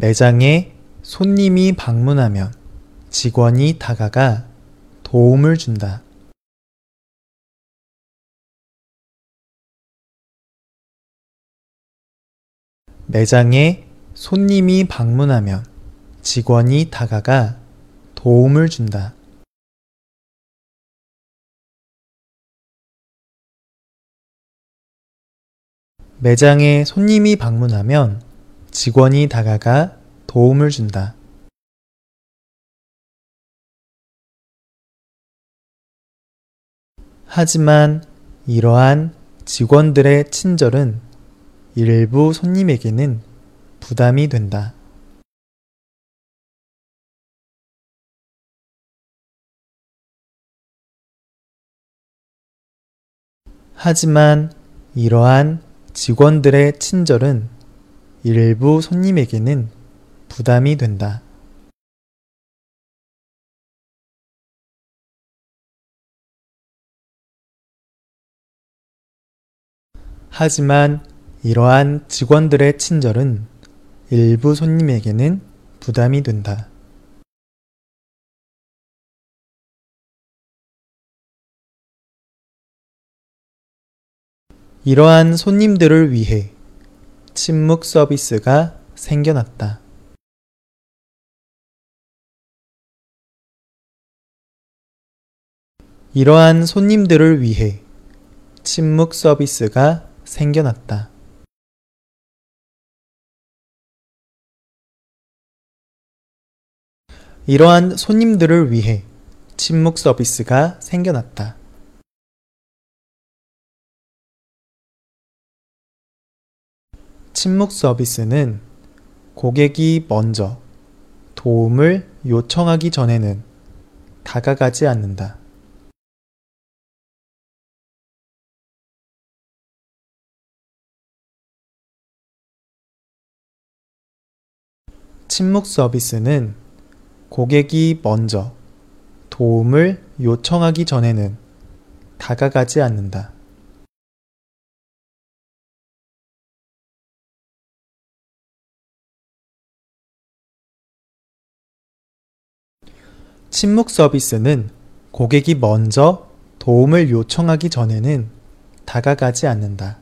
매장에 손님이 방문하면 직원이 다가가 도움을 준다. 매장에 손님이 방문하면 직원이 다가가 도움을 준다. 매장에 손님이 방문하면 직원이 다가가 도움을 준다. 하지만 이러한 직원들의 친절은 일부 손님에게는 부담이 된다. 하지만 이러한 직원들의 친절은 일부 손님에게는 부담이 된다. 하지만 이러한 직원들의 친절은 일부 손님에게는 부담이 된다. 이러한 손님들을 위해 침묵 서비스가 생겨났다. 이러한 손님들을 위해 침묵 서비스가 생겨났다. 이러한 손님들을 위해 침묵 서비스가 생겨났다. 침묵 서비스는 고객이 먼저 도움을 요청하기 전에는 다가가지 않는다. 침묵 서비스는 고객이 먼저 도움을 요청하기 전에는 다가가지 않는다. 침묵 서비스는 고객이 먼저 도움을 요청하기 전에는 다가가지 않는다.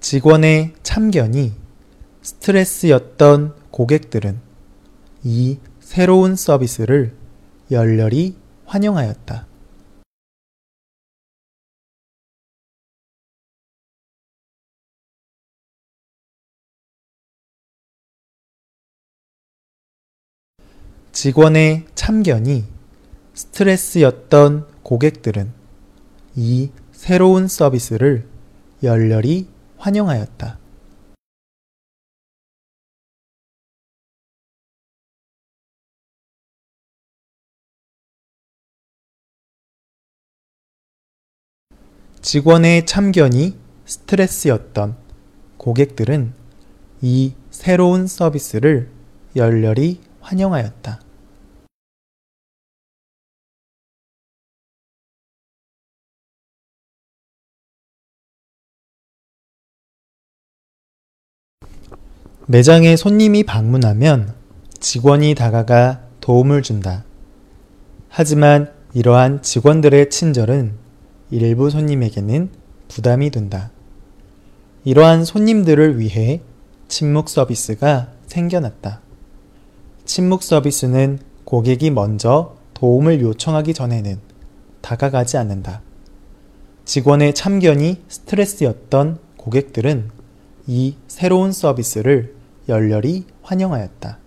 직원의 참견이 스트레스였던 고객들은 이 새로운 서비스를 열렬히 환영하였다. 직원의 참견이 스트레스였던 고객들은 이 새로운 서비스를 열렬히 환영하였다. 직원의 참견이 스트레스였던 고객들은 이 새로운 서비스를 열렬히 환영하였다. 매장에 손님이 방문하면 직원이 다가가 도움을 준다. 하지만 이러한 직원들의 친절은 일부 손님에게는 부담이 된다. 이러한 손님들을 위해 침묵 서비스가 생겨났다. 침묵 서비스는 고객이 먼저 도움을 요청하기 전에는 다가가지 않는다. 직원의 참견이 스트레스였던 고객들은 이 새로운 서비스를 열렬히 환영하였다.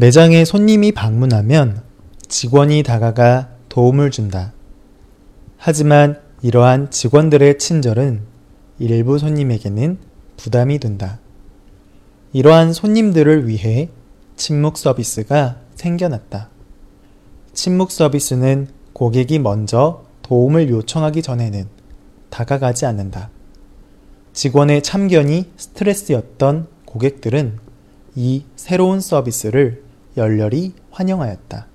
매장에 손님이 방문하면 직원이 다가가 도움을 준다. 하지만 이러한 직원들의 친절은 일부 손님에게는 부담이 된다. 이러한 손님들을 위해 침묵 서비스가 생겨났다. 침묵 서비스는 고객이 먼저 도움을 요청하기 전에는 다가가지 않는다. 직원의 참견이 스트레스였던 고객들은 이 새로운 서비스를 열렬히 환영하였다.